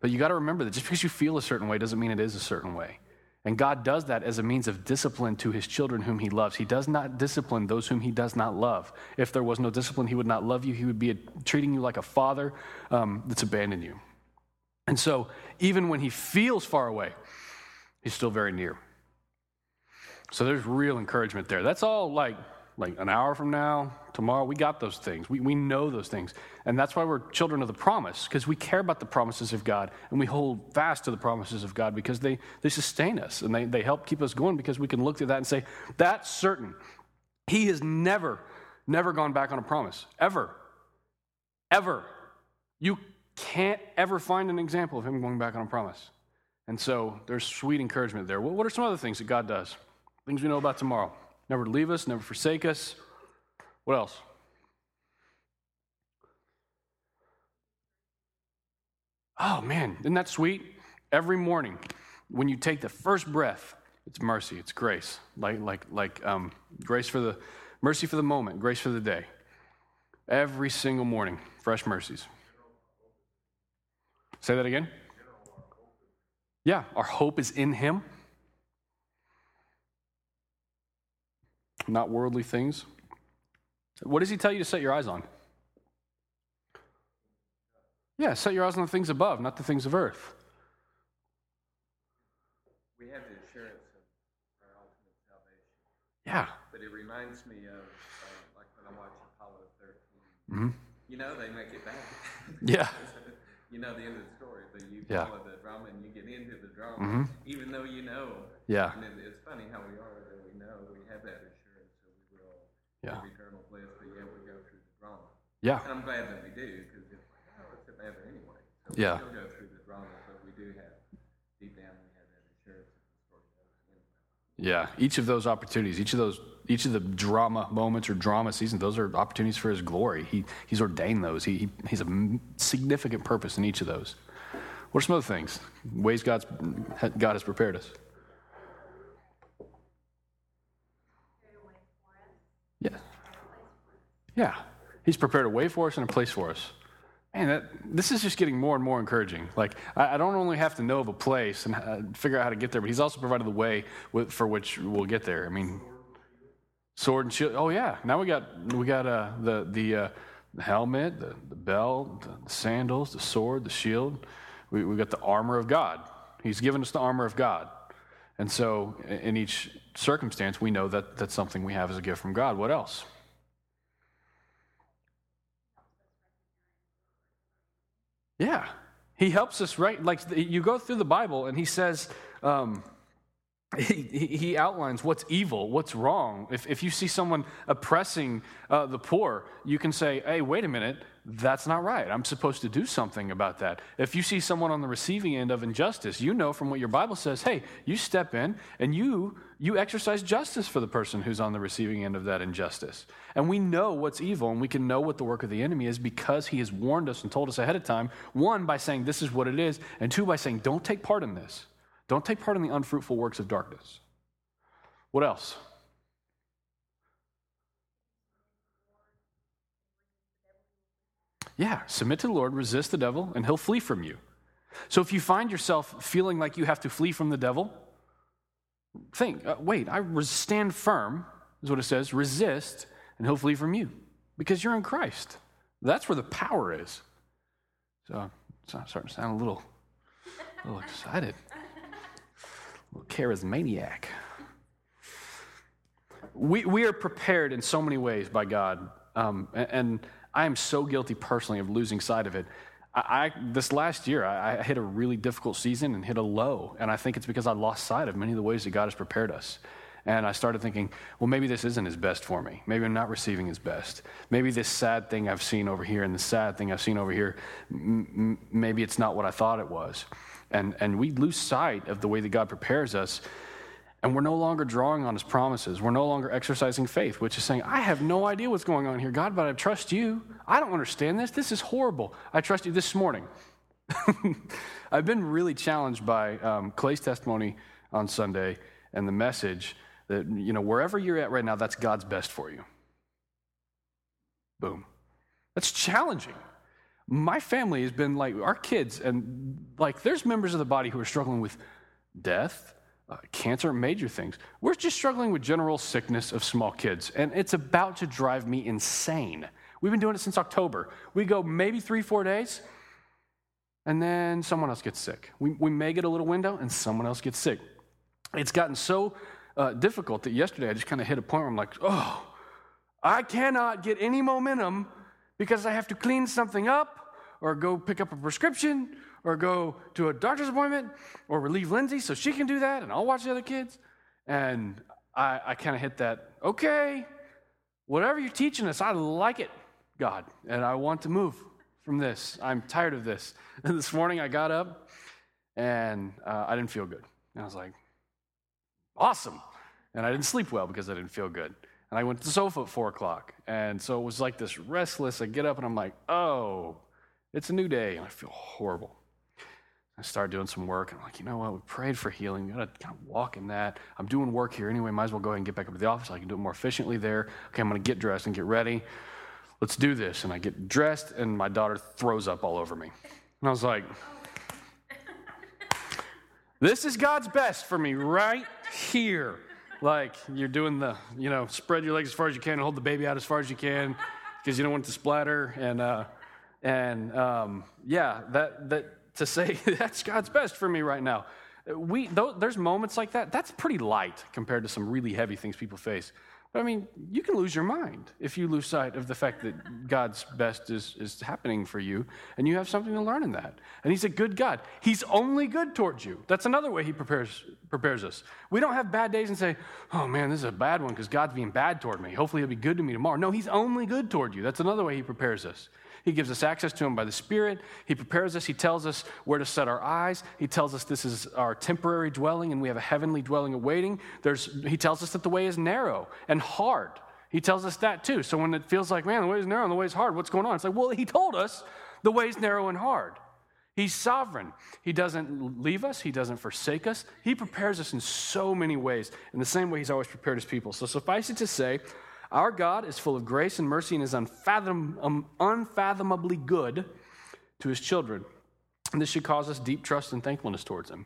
But you got to remember that just because you feel a certain way doesn't mean it is a certain way. And God does that as a means of discipline to his children whom he loves. He does not discipline those whom he does not love. If there was no discipline, he would not love you. He would be a, treating you like a father um, that's abandoned you. And so even when he feels far away, he's still very near. So there's real encouragement there. That's all like... Like an hour from now, tomorrow, we got those things. We we know those things. And that's why we're children of the promise, because we care about the promises of God, and we hold fast to the promises of God because they, they sustain us, and they, they help keep us going because we can look through that and say, that's certain. He has never, never gone back on a promise, ever, ever. You can't ever find an example of him going back on a promise. And so there's sweet encouragement there. What, what are some other things that God does? Things we know about tomorrow. Never leave us, never forsake us. What else? Oh, man, isn't that sweet? Every morning, when you take the first breath, it's mercy, it's grace. Like, like, like, um, grace for the, mercy for the moment, grace for the day. Every single morning, fresh mercies. Say that again? Yeah, our hope is in him. Not worldly things. What does he tell you to set your eyes on? Yeah, set your eyes on the things above, not the things of earth. We have the assurance of our ultimate salvation. Yeah. But it reminds me of, uh, like when I watch Apollo thirteen. Mm-hmm. You know they make it back. Yeah. You know the end of the story, but you yeah. follow the drama and you get into the drama, mm-hmm. even though you know. Yeah. And it's funny how we are that we know we have that assurance. Yeah. Eternal bliss, but yet we go through the drama. Yeah. And I'm glad that we do, because it's like, oh, it doesn't matter anyway. So we yeah. still go through the drama, but we do have, deep down, we have that insurance. Yeah. Each of those opportunities, each of those, each of the drama moments or drama seasons, those are opportunities for his glory. He He's ordained those. He, he He's a significant purpose in each of those. What are some other things, ways God's, God has prepared us? Yeah. Yeah. He's prepared a way for us and a place for us. Man, that, this is just getting more and more encouraging. Like, I, I don't only have to know of a place and uh, figure out how to get there, but he's also provided the way with, for which we'll get there. I mean, sword and shield. Oh, yeah. Now we got we got uh, the the uh, helmet, the, the belt, the sandals, the sword, the shield. We we got the armor of God. He's given us the armor of God. And so in each circumstance, we know that that's something we have as a gift from God. What else? Yeah, he helps us, right? Like, you go through the Bible and he says, um, he, he outlines what's evil, what's wrong. If if you see someone oppressing uh, the poor, you can say, hey, wait a minute, that's not right. I'm supposed to do something about that. If you see someone on the receiving end of injustice, you know from what your Bible says, hey, you step in and you you exercise justice for the person who's on the receiving end of that injustice. And we know what's evil, and we can know what the work of the enemy is because he has warned us and told us ahead of time, one, by saying this is what it is, and two, by saying don't take part in this. Don't take part in the unfruitful works of darkness. What else? Yeah, submit to the Lord, resist the devil, and he'll flee from you. So if you find yourself feeling like you have to flee from the devil, think, uh, wait, I stand firm, is what it says, resist, and he'll flee from you because you're in Christ. That's where the power is. So it's starting to sound a little, a little excited. Charismaniac. We we are prepared in so many ways by God, um, and, and I am so guilty personally of losing sight of it. I, I this last year I, I hit a really difficult season and hit a low, and I think it's because I lost sight of many of the ways that God has prepared us. And I started thinking, well, maybe this isn't his best for me. Maybe I'm not receiving his best. Maybe this sad thing I've seen over here and the sad thing I've seen over here, m- maybe it's not what I thought it was. And and we lose sight of the way that God prepares us, and we're no longer drawing on his promises. We're no longer exercising faith, which is saying, I have no idea what's going on here, God, but I trust you. I don't understand this. This is horrible. I trust you. This morning, I've been really challenged by um, Clay's testimony on Sunday and the message that, you know, wherever you're at right now, that's God's best for you. Boom. That's challenging. My family has been like, our kids, and like there's members of the body who are struggling with death, uh, cancer, major things. We're just struggling with general sickness of small kids, and it's about to drive me insane. We've been doing it since October. We go maybe three, four days, and then someone else gets sick. We we may get a little window, and someone else gets sick. It's gotten so uh, difficult that yesterday I just kind of hit a point where I'm like, oh, I cannot get any momentum because I have to clean something up or go pick up a prescription or go to a doctor's appointment or relieve Lindsay so she can do that and I'll watch the other kids. And I, I kind of hit that, okay, whatever you're teaching us, I like it, God, and I want to move from this. I'm tired of this. And this morning I got up and uh, I didn't feel good. And I was like, awesome. And I didn't sleep well because I didn't feel good. And I went to the sofa at four o'clock. And so it was like this restless. I get up and I'm like, oh, it's a new day. And I feel horrible. I start doing some work. And I'm like, you know what? We prayed for healing. We got to kind of walk in that. I'm doing work here anyway. Might as well go ahead and get back up to the office. I can do it more efficiently there. Okay, I'm going to get dressed and get ready. Let's do this. And I get dressed and my daughter throws up all over me. And I was like, this is God's best for me right here. Like, you're doing the, you know, spread your legs as far as you can and hold the baby out as far as you can because you don't want it to splatter. And, uh, and um, yeah, that that to say that's God's best for me right now. We th- There's moments like that. That's pretty light compared to some really heavy things people face. But, I mean, you can lose your mind if you lose sight of the fact that God's best is, is happening for you, and you have something to learn in that. And he's a good God. He's only good towards you. That's another way he prepares prepares us. We don't have bad days and say, oh, man, this is a bad one because God's being bad toward me. Hopefully he'll be good to me tomorrow. No, he's only good toward you. That's another way he prepares us. He gives us access to him by the Spirit. He prepares us. He tells us where to set our eyes. He tells us this is our temporary dwelling and we have a heavenly dwelling awaiting. There's, he tells us that the way is narrow and hard. He tells us that too. So when it feels like, man, the way is narrow and the way is hard, what's going on? It's like, well, he told us the way is narrow and hard. He's sovereign. He doesn't leave us. He doesn't forsake us. He prepares us in so many ways, in the same way he's always prepared his people. So suffice it to say, our God is full of grace and mercy and is unfathom, um, unfathomably good to his children. And this should cause us deep trust and thankfulness towards him.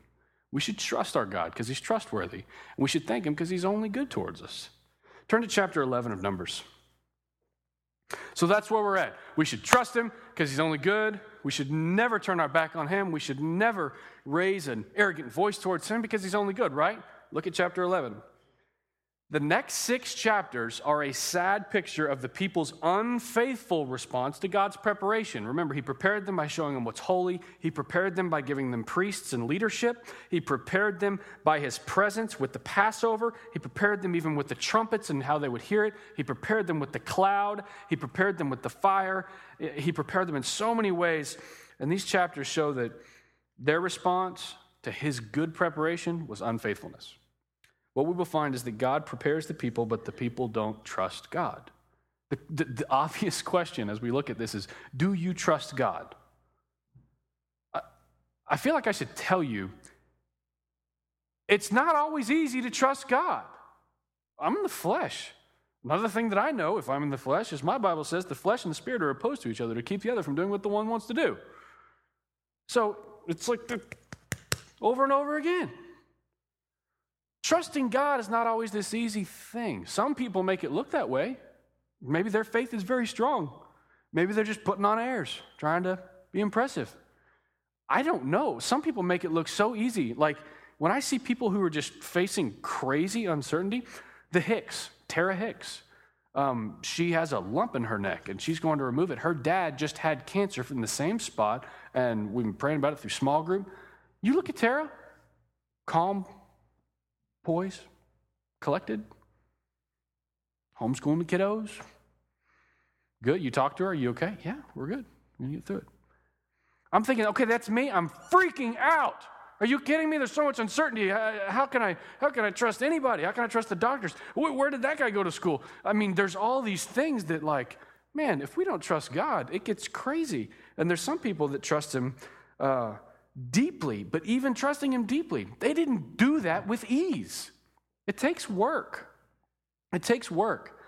We should trust our God because he's trustworthy. And we should thank him because he's only good towards us. Turn to chapter eleven of Numbers. So that's where we're at. We should trust him because he's only good. We should never turn our back on him. We should never raise an arrogant voice towards him because he's only good, right? Look at chapter eleven. The next six chapters are a sad picture of the people's unfaithful response to God's preparation. Remember, he prepared them by showing them what's holy. He prepared them by giving them priests and leadership. He prepared them by his presence with the Passover. He prepared them even with the trumpets and how they would hear it. He prepared them with the cloud. He prepared them with the fire. He prepared them in so many ways. And these chapters show that their response to his good preparation was unfaithfulness. What we will find is that God prepares the people, but the people don't trust God. The, the, the obvious question as we look at this is, do you trust God? I, I feel like I should tell you, it's not always easy to trust God. I'm in the flesh. Another thing that I know, if I'm in the flesh, is my Bible says the flesh and the spirit are opposed to each other to keep the other from doing what the one wants to do. So it's like the, over and over again. Trusting God is not always this easy thing. Some people make it look that way. Maybe their faith is very strong. Maybe they're just putting on airs, trying to be impressive. I don't know. Some people make it look so easy. Like when I see people who are just facing crazy uncertainty, the Hicks, Tara Hicks, um, she has a lump in her neck and she's going to remove it. Her dad just had cancer from the same spot, and we've been praying about it through small group. You look at Tara, calm, poised, collected, homeschooling the kiddos. Good. You talk to her. Are you okay? Yeah, we're good. We're going to get through it. I'm thinking, okay, that's me. I'm freaking out. Are you kidding me? There's so much uncertainty. How can I, how can I trust anybody? How can I trust the doctors? Where did that guy go to school? I mean, there's all these things that like, man, if we don't trust God, it gets crazy. And there's some people that trust him uh, deeply, but even trusting him deeply, they didn't do that with ease. It takes work. It takes work.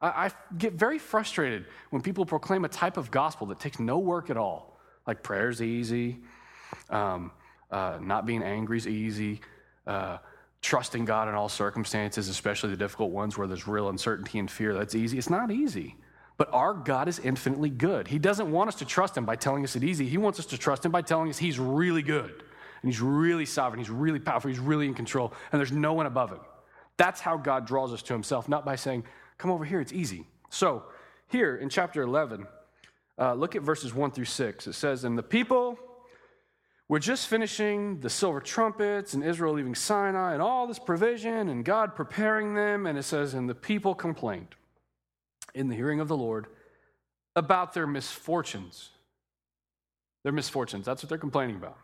I, I get very frustrated when people proclaim a type of gospel that takes no work at all. Like prayer's easy, um, uh, not being angry is easy, uh, trusting God in all circumstances, especially the difficult ones where there's real uncertainty and fear, that's easy. It's not easy. But our God is infinitely good. He doesn't want us to trust him by telling us it's easy. He wants us to trust him by telling us he's really good, and he's really sovereign, he's really powerful, he's really in control, and there's no one above him. That's how God draws us to himself, not by saying, come over here, it's easy. So here in chapter eleven, uh, look at verses one through six. It says, and the people were just finishing the silver trumpets and Israel leaving Sinai and all this provision and God preparing them. And it says, and the people complained in the hearing of the Lord about their misfortunes. Their misfortunes, that's what they're complaining about.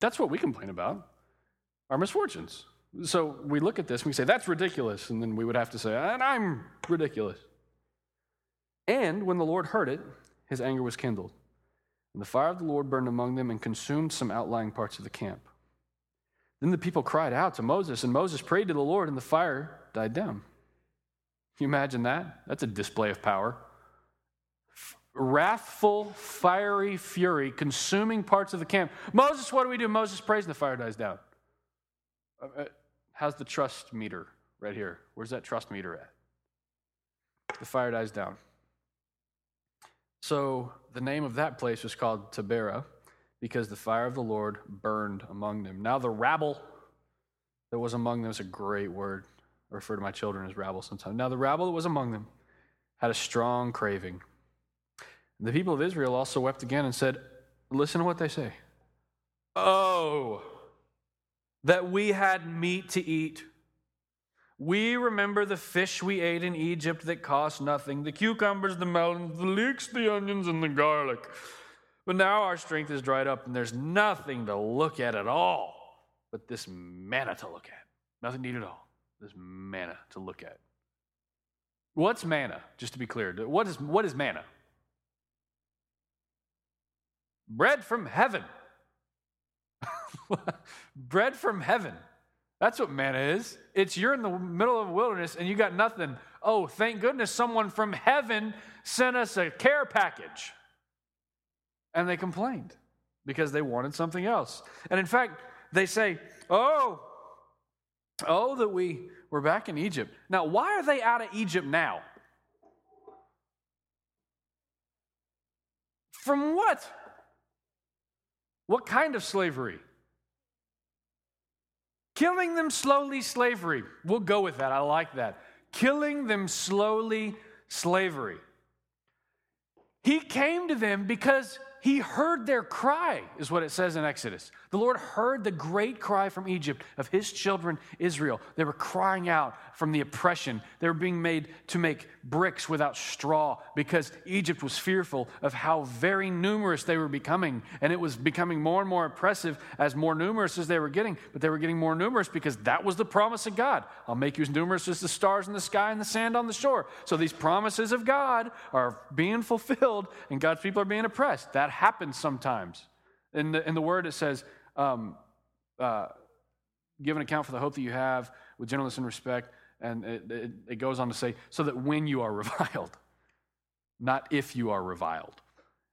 That's what we complain about, our misfortunes. So we look at this and we say, that's ridiculous. And then we would have to say, and I'm ridiculous. And when the Lord heard it, his anger was kindled. And the fire of the Lord burned among them and consumed some outlying parts of the camp. Then the people cried out to Moses, and Moses prayed to the Lord, and the fire died down. Can you imagine that? That's a display of power. F- wrathful, fiery fury, consuming parts of the camp. Moses, what do we do? Moses prays and the fire dies down. Uh, how's the trust meter right here? Where's that trust meter at? The fire dies down. So the name of that place was called Taberah because the fire of the Lord burned among them. Now the rabble that was among them is a great word. I refer to my children as rabble sometimes. Now the rabble that was among them had a strong craving. And the people of Israel also wept again and said, listen to what they say. Oh, that we had meat to eat. We remember the fish we ate in Egypt that cost nothing, the cucumbers, the melons, the leeks, the onions, and the garlic. But now our strength is dried up and there's nothing to look at at all but this manna to look at. Nothing to eat at all. This manna to look at. What's manna? Just to be clear, what is what is manna? Bread from heaven. Bread from heaven. That's what manna is. It's you're in the middle of a wilderness and you got nothing. Oh, thank goodness someone from heaven sent us a care package. And they complained because they wanted something else. And in fact, they say, oh, oh, that we were back in Egypt. Now, why are they out of Egypt now? From what? What kind of slavery? Killing them slowly, slavery. We'll go with that. I like that. Killing them slowly, slavery. He came to them because he heard their cry, is what it says in Exodus. The Lord heard the great cry from Egypt of his children, Israel. They were crying out from the oppression. They were being made to make bricks without straw because Egypt was fearful of how very numerous they were becoming. And it was becoming more and more oppressive as more numerous as they were getting. But they were getting more numerous because that was the promise of God. I'll make you as numerous as the stars in the sky and the sand on the shore. So these promises of God are being fulfilled and God's people are being oppressed. That happens sometimes. In the in the word it says, um, uh, give an account for the hope that you have with gentleness and respect, and it, it, it goes on to say, so that when you are reviled, not if you are reviled.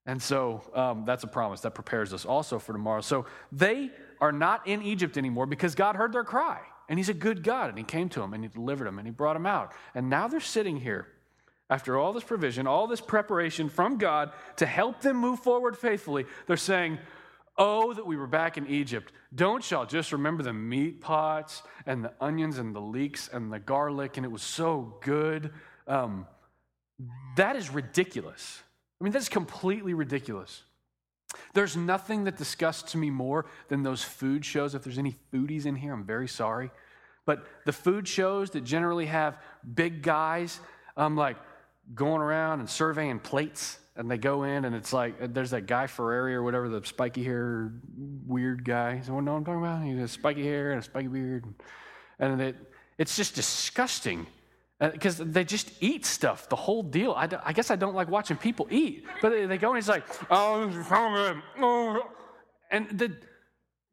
And so um, that's a promise that prepares us also for tomorrow. So they are not in Egypt anymore because God heard their cry, and he's a good God, and he came to them, and he delivered them, and he brought them out. And now they're sitting here after all this provision, all this preparation from God to help them move forward faithfully. They're saying, oh, that we were back in Egypt. Don't y'all just remember the meat pots and the onions and the leeks and the garlic, and it was so good. Um, that is ridiculous. I mean, that's completely ridiculous. There's nothing that disgusts me more than those food shows. If there's any foodies in here, I'm very sorry. But the food shows that generally have big guys, um, like going around and surveying plates. And they go in, and it's like, there's that guy Ferrari or whatever, the spiky hair, weird guy. Does anyone know what I'm talking about? He has spiky hair and a spiky beard. And it, it's just disgusting because they just eat stuff, the whole deal. I, I guess I don't like watching people eat. But they, they go, and it's like, oh, this is so good. Oh. And the,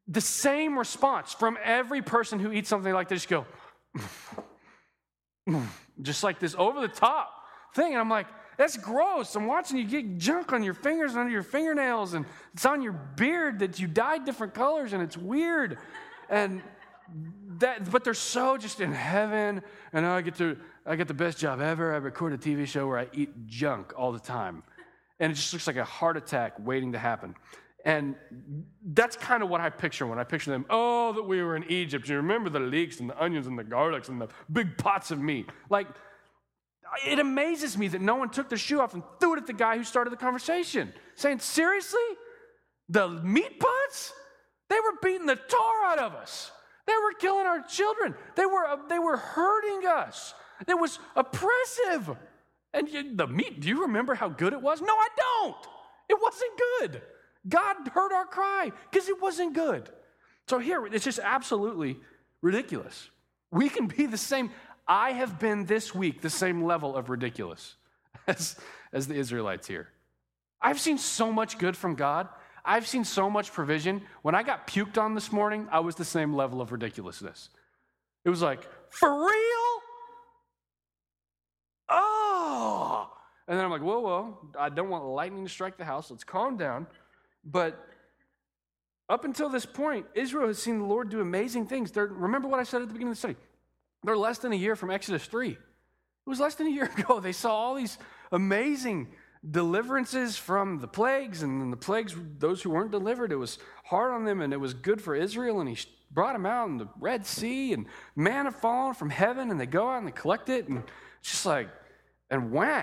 the same response from every person who eats something like this, just go, just like this over-the-top thing. And I'm like, that's gross. I'm watching you get junk on your fingers and under your fingernails, and it's on your beard that you dyed different colors, and it's weird. And that, but they're so just in heaven, and I get to I get the best job ever. I record a T V show where I eat junk all the time, and it just looks like a heart attack waiting to happen. And that's kind of what I picture when I picture them. Oh, that we were in Egypt. You remember the leeks and the onions and the garlics and the big pots of meat, like. It amazes me that no one took their shoe off and threw it at the guy who started the conversation, saying, seriously? The meat pots? They were beating the tar out of us. They were killing our children. They were uh, they were hurting us. It was oppressive. And you, the meat, do you remember how good it was? No, I don't. It wasn't good. God heard our cry because it wasn't good. So here, it's just absolutely ridiculous. We can be the same. I have been this week the same level of ridiculous as, as the Israelites here. I've seen so much good from God. I've seen so much provision. When I got puked on this morning, I was the same level of ridiculousness. It was like, for real? Oh! And then I'm like, whoa, whoa, I don't want lightning to strike the house. Let's calm down. But up until this point, Israel has seen the Lord do amazing things. They're, remember what I said at the beginning of the study. They're less than a year from Exodus three. It was less than a year ago. They saw all these amazing deliverances from the plagues, and then the plagues, those who weren't delivered, it was hard on them, and it was good for Israel, and he brought them out in the Red Sea, and manna falling from heaven, and they go out and they collect it, and it's just like, and wah,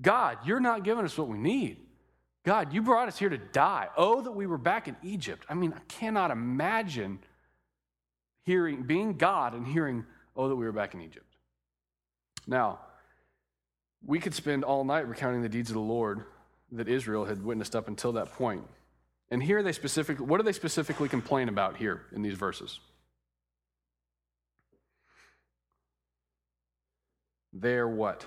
God, you're not giving us what we need. God, you brought us here to die. Oh, that we were back in Egypt. I mean, I cannot imagine hearing, being God and hearing, oh, that we were back in Egypt. Now, we could spend all night recounting the deeds of the Lord that Israel had witnessed up until that point. And here they specifically, what do they specifically complain about here in these verses? Their what?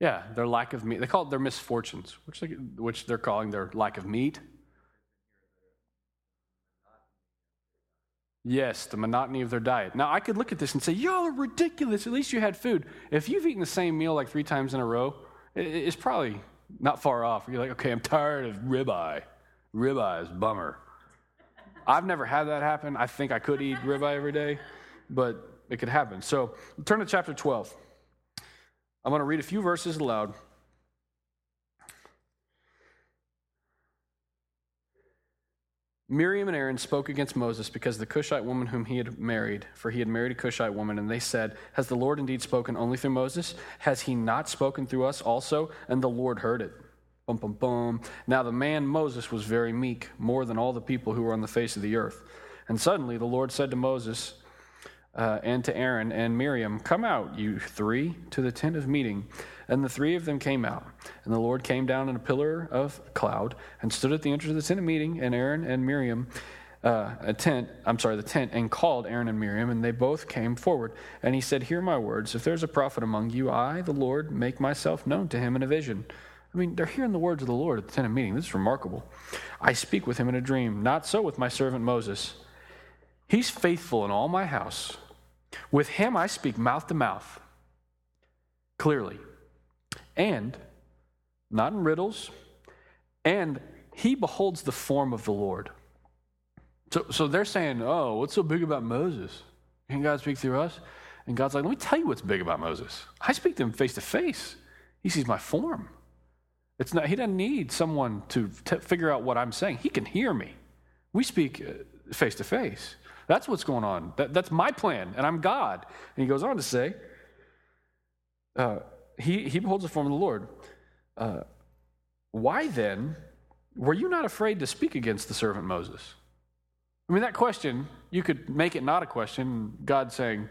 Yeah, their lack of meat. They call it their misfortunes, which they, which they're calling their lack of meat. Yes, the monotony of their diet. Now, I could look at this and say, y'all are ridiculous. At least you had food. If you've eaten the same meal like three times in a row, it's probably not far off. You're like, okay, I'm tired of ribeye. Ribeye is bummer. I've never had that happen. I think I could eat ribeye every day, but it could happen. So turn to chapter twelve. I'm going to read a few verses aloud. Miriam and Aaron spoke against Moses because of the Cushite woman whom he had married, for he had married a Cushite woman, and they said, has the Lord indeed spoken only through Moses? Has he not spoken through us also? And the Lord heard it. Bum, bum, bum. Now the man Moses was very meek, more than all the people who were on the face of the earth. And suddenly the Lord said to Moses uh, and to Aaron and Miriam, come out, you three, to the tent of meeting. And the three of them came out. And the Lord came down in a pillar of cloud and stood at the entrance of the tent of meeting, and Aaron and Miriam, uh, a tent, I'm sorry, the tent, and called Aaron and Miriam, and they both came forward. And he said, hear my words. If there's a prophet among you, I, the Lord, make myself known to him in a vision. I mean, they're hearing the words of the Lord at the tent of meeting. This is remarkable. I speak with him in a dream. Not so with my servant Moses. He's faithful in all my house. With him I speak mouth to mouth, clearly, and not in riddles, and he beholds the form of the Lord. So so they're saying, oh, what's so big about Moses? Can God speak through us? And God's like, let me tell you what's big about Moses. I speak to him face to face. He sees my form. It's not. He doesn't need someone to t- figure out what I'm saying. He can hear me. We speak face to face. That's what's going on. That, that's my plan, and I'm God. And he goes on to say, uh, he, he beholds the form of the Lord. Uh, why then were you not afraid to speak against the servant Moses? I mean, that question, you could make it not a question. God saying,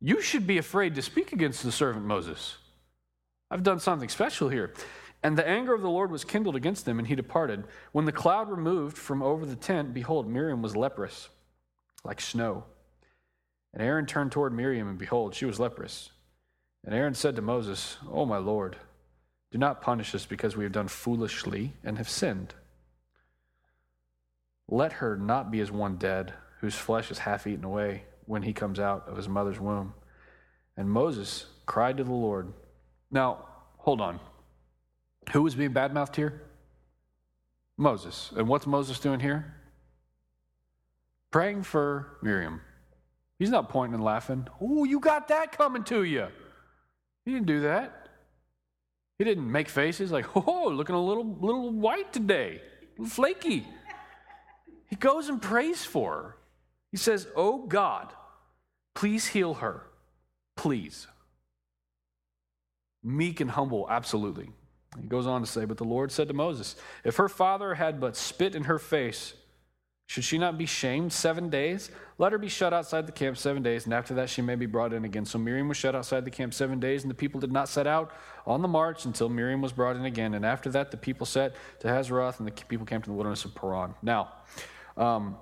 you should be afraid to speak against the servant Moses. I've done something special here. And the anger of the Lord was kindled against them, and he departed. When the cloud removed from over the tent, behold, Miriam was leprous, like snow. And Aaron turned toward Miriam, and behold, she was leprous. And Aaron said to Moses, O my Lord, do not punish us because we have done foolishly and have sinned. Let her not be as one dead, whose flesh is half eaten away when he comes out of his mother's womb. And Moses cried to the Lord. Now, hold on. Who was being badmouthed here? Moses. And what's Moses doing here? Praying for Miriam. He's not pointing and laughing. Oh, you got that coming to you. He didn't do that. He didn't make faces like, oh, looking a little little white today, flaky. He goes and prays for her. He says, oh, God, please heal her. Please. Meek and humble, absolutely. He goes on to say, but the Lord said to Moses, if her father had but spit in her face, should she not be shamed seven days? Let her be shut outside the camp seven days, and after that she may be brought in again. So Miriam was shut outside the camp seven days, and the people did not set out on the march until Miriam was brought in again. And after that the people set to Hazeroth, and the people came to the wilderness of Paran. Now, um,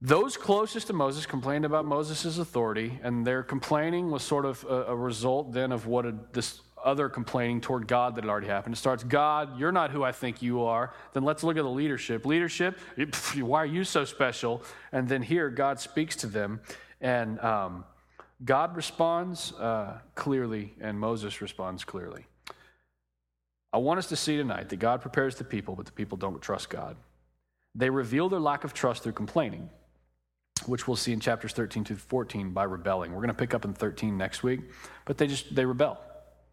those closest to Moses complained about Moses' authority, and their complaining was sort of a, a result then of what a, this... other complaining toward God that had already happened. It starts, God, you're not who I think you are. Then let's look at the leadership. Leadership, why are you so special? And then here, God speaks to them, and um, God responds uh, clearly, and Moses responds clearly. I want us to see tonight that God prepares the people, but the people don't trust God. They reveal their lack of trust through complaining, which we'll see in chapters thirteen to fourteen by rebelling. We're going to pick up in thirteen next week, but they just, they rebel.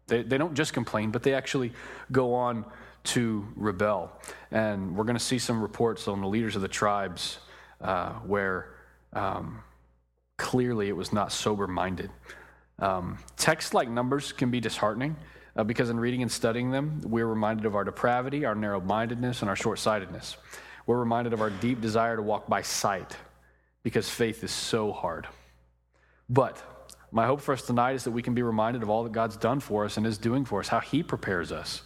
They, they don't just complain, but they actually go on to rebel. And we're going to see some reports on the leaders of the tribes uh, where um, clearly it was not sober-minded. Um, texts like Numbers can be disheartening uh, because in reading and studying them, we're reminded of our depravity, our narrow-mindedness, and our short-sightedness. We're reminded of our deep desire to walk by sight because faith is so hard. But my hope for us tonight is that we can be reminded of all that God's done for us and is doing for us, how he prepares us,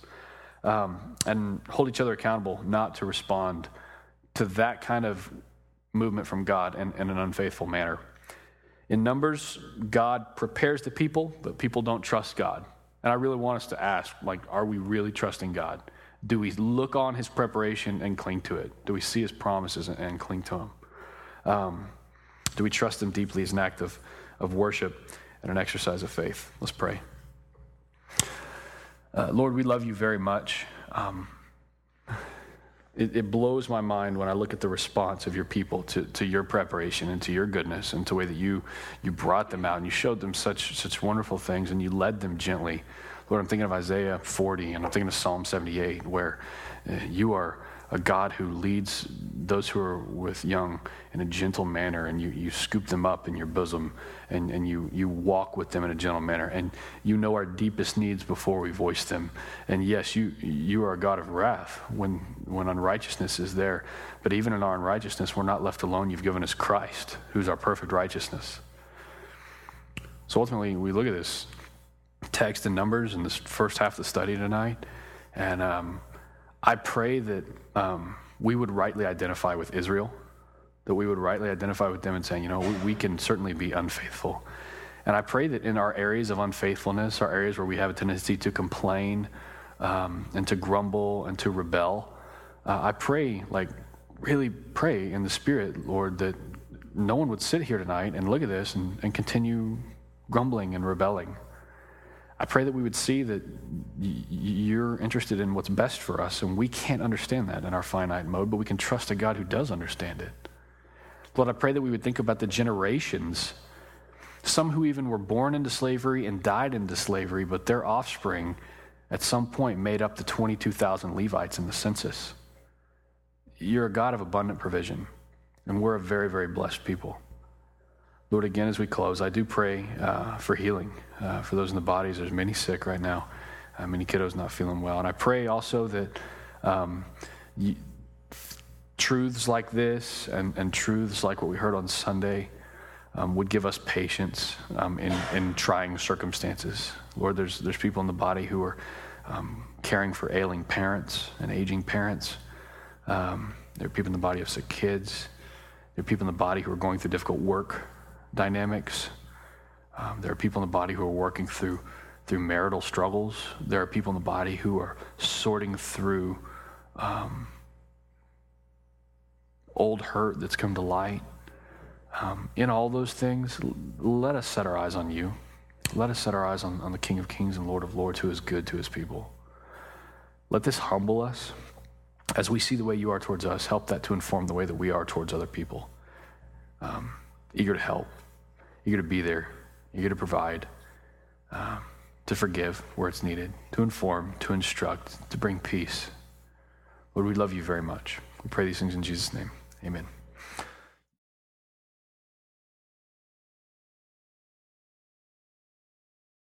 um, and hold each other accountable not to respond to that kind of movement from God in, in an unfaithful manner. In Numbers, God prepares the people, but people don't trust God. And I really want us to ask, like, are we really trusting God? Do we look on his preparation and cling to it? Do we see his promises and, and cling to him? Um, do we trust him deeply as an act of, of worship and an exercise of faith? Let's pray. Uh, Lord, we love you very much. Um, it, it blows my mind when I look at the response of your people to, to your preparation and to your goodness and to the way that you you brought them out and you showed them such such wonderful things and you led them gently. Lord, I'm thinking of Isaiah forty, and I'm thinking of Psalm seventy-eight, where you are a God who leads those who are with young in a gentle manner, and you, you scoop them up in your bosom, and, and you, you walk with them in a gentle manner, and you know our deepest needs before we voice them. And yes, you you are a God of wrath when, when unrighteousness is there, but even in our unrighteousness, we're not left alone. You've given us Christ, who's our perfect righteousness. So ultimately, we look at this text and Numbers in this first half of the study tonight, and um, I pray that um, we would rightly identify with Israel, that we would rightly identify with them and saying, you know, we, we can certainly be unfaithful. And I pray that in our areas of unfaithfulness, our areas where we have a tendency to complain um, and to grumble and to rebel, uh, I pray, like really pray in the Spirit, Lord, that no one would sit here tonight and look at this and, and continue grumbling and rebelling. I pray that we would see that you're interested in what's best for us, and we can't understand that in our finite mode, but we can trust a God who does understand it. Lord, I pray that we would think about the generations, some who even were born into slavery and died into slavery, but their offspring at some point made up the twenty-two thousand Levites in the census. You're a God of abundant provision, and we're a very, very blessed people. Lord, again, as we close, I do pray uh, for healing uh, for those in the bodies. There's many sick right now, uh, many kiddos not feeling well. And I pray also that um, you, truths like this and, and truths like what we heard on Sunday um, would give us patience um, in, in trying circumstances. Lord, there's there's people in the body who are um, caring for ailing parents and aging parents. Um, there are people in the body of sick kids. There are people in the body who are going through difficult work dynamics. Um, there are people in the body who are working through through marital struggles. There are people in the body who are sorting through um, old hurt that's come to light. Um, in all those things, let us set our eyes on you. Let us set our eyes on, on the King of Kings and Lord of Lords, who is good to his people. Let this humble us. As we see the way you are towards us, help that to inform the way that we are towards other people. Um, eager to help, eager to be there, eager to provide, uh, to forgive where it's needed, to inform, to instruct, to bring peace. Lord, we love you very much. We pray these things in Jesus' name. Amen.